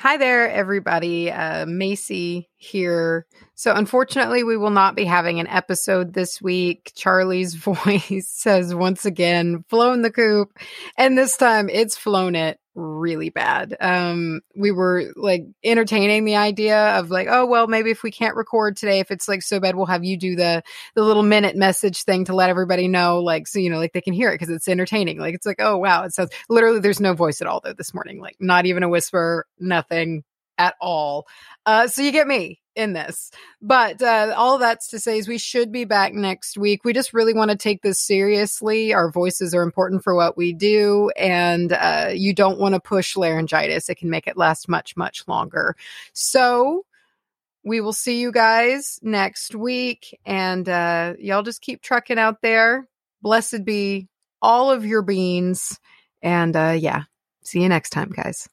Hi there, everybody. Macy here. So unfortunately, we will not be having an episode this week. Charlye's voice has once again flown the coop, and this time it's flown it really bad. We were like entertaining the idea of like, oh, well, maybe if we can't record today, if it's like so bad, we'll have you do the little minute message thing to let everybody know, like, so, you know, like they can hear it because it's entertaining. Like, it's like, oh, wow. It sounds literally there's no voice at all, though, this morning, like not even a whisper, nothing at all. So you get me in this. But all that's to say is we should be back next week. We just really want to take this seriously. Our voices are important for what we do. And you don't want to push laryngitis. It can make it last much, much longer. So we will see you guys next week. And y'all just keep trucking out there. Blessed be all of your beans. And yeah, see you next time, guys.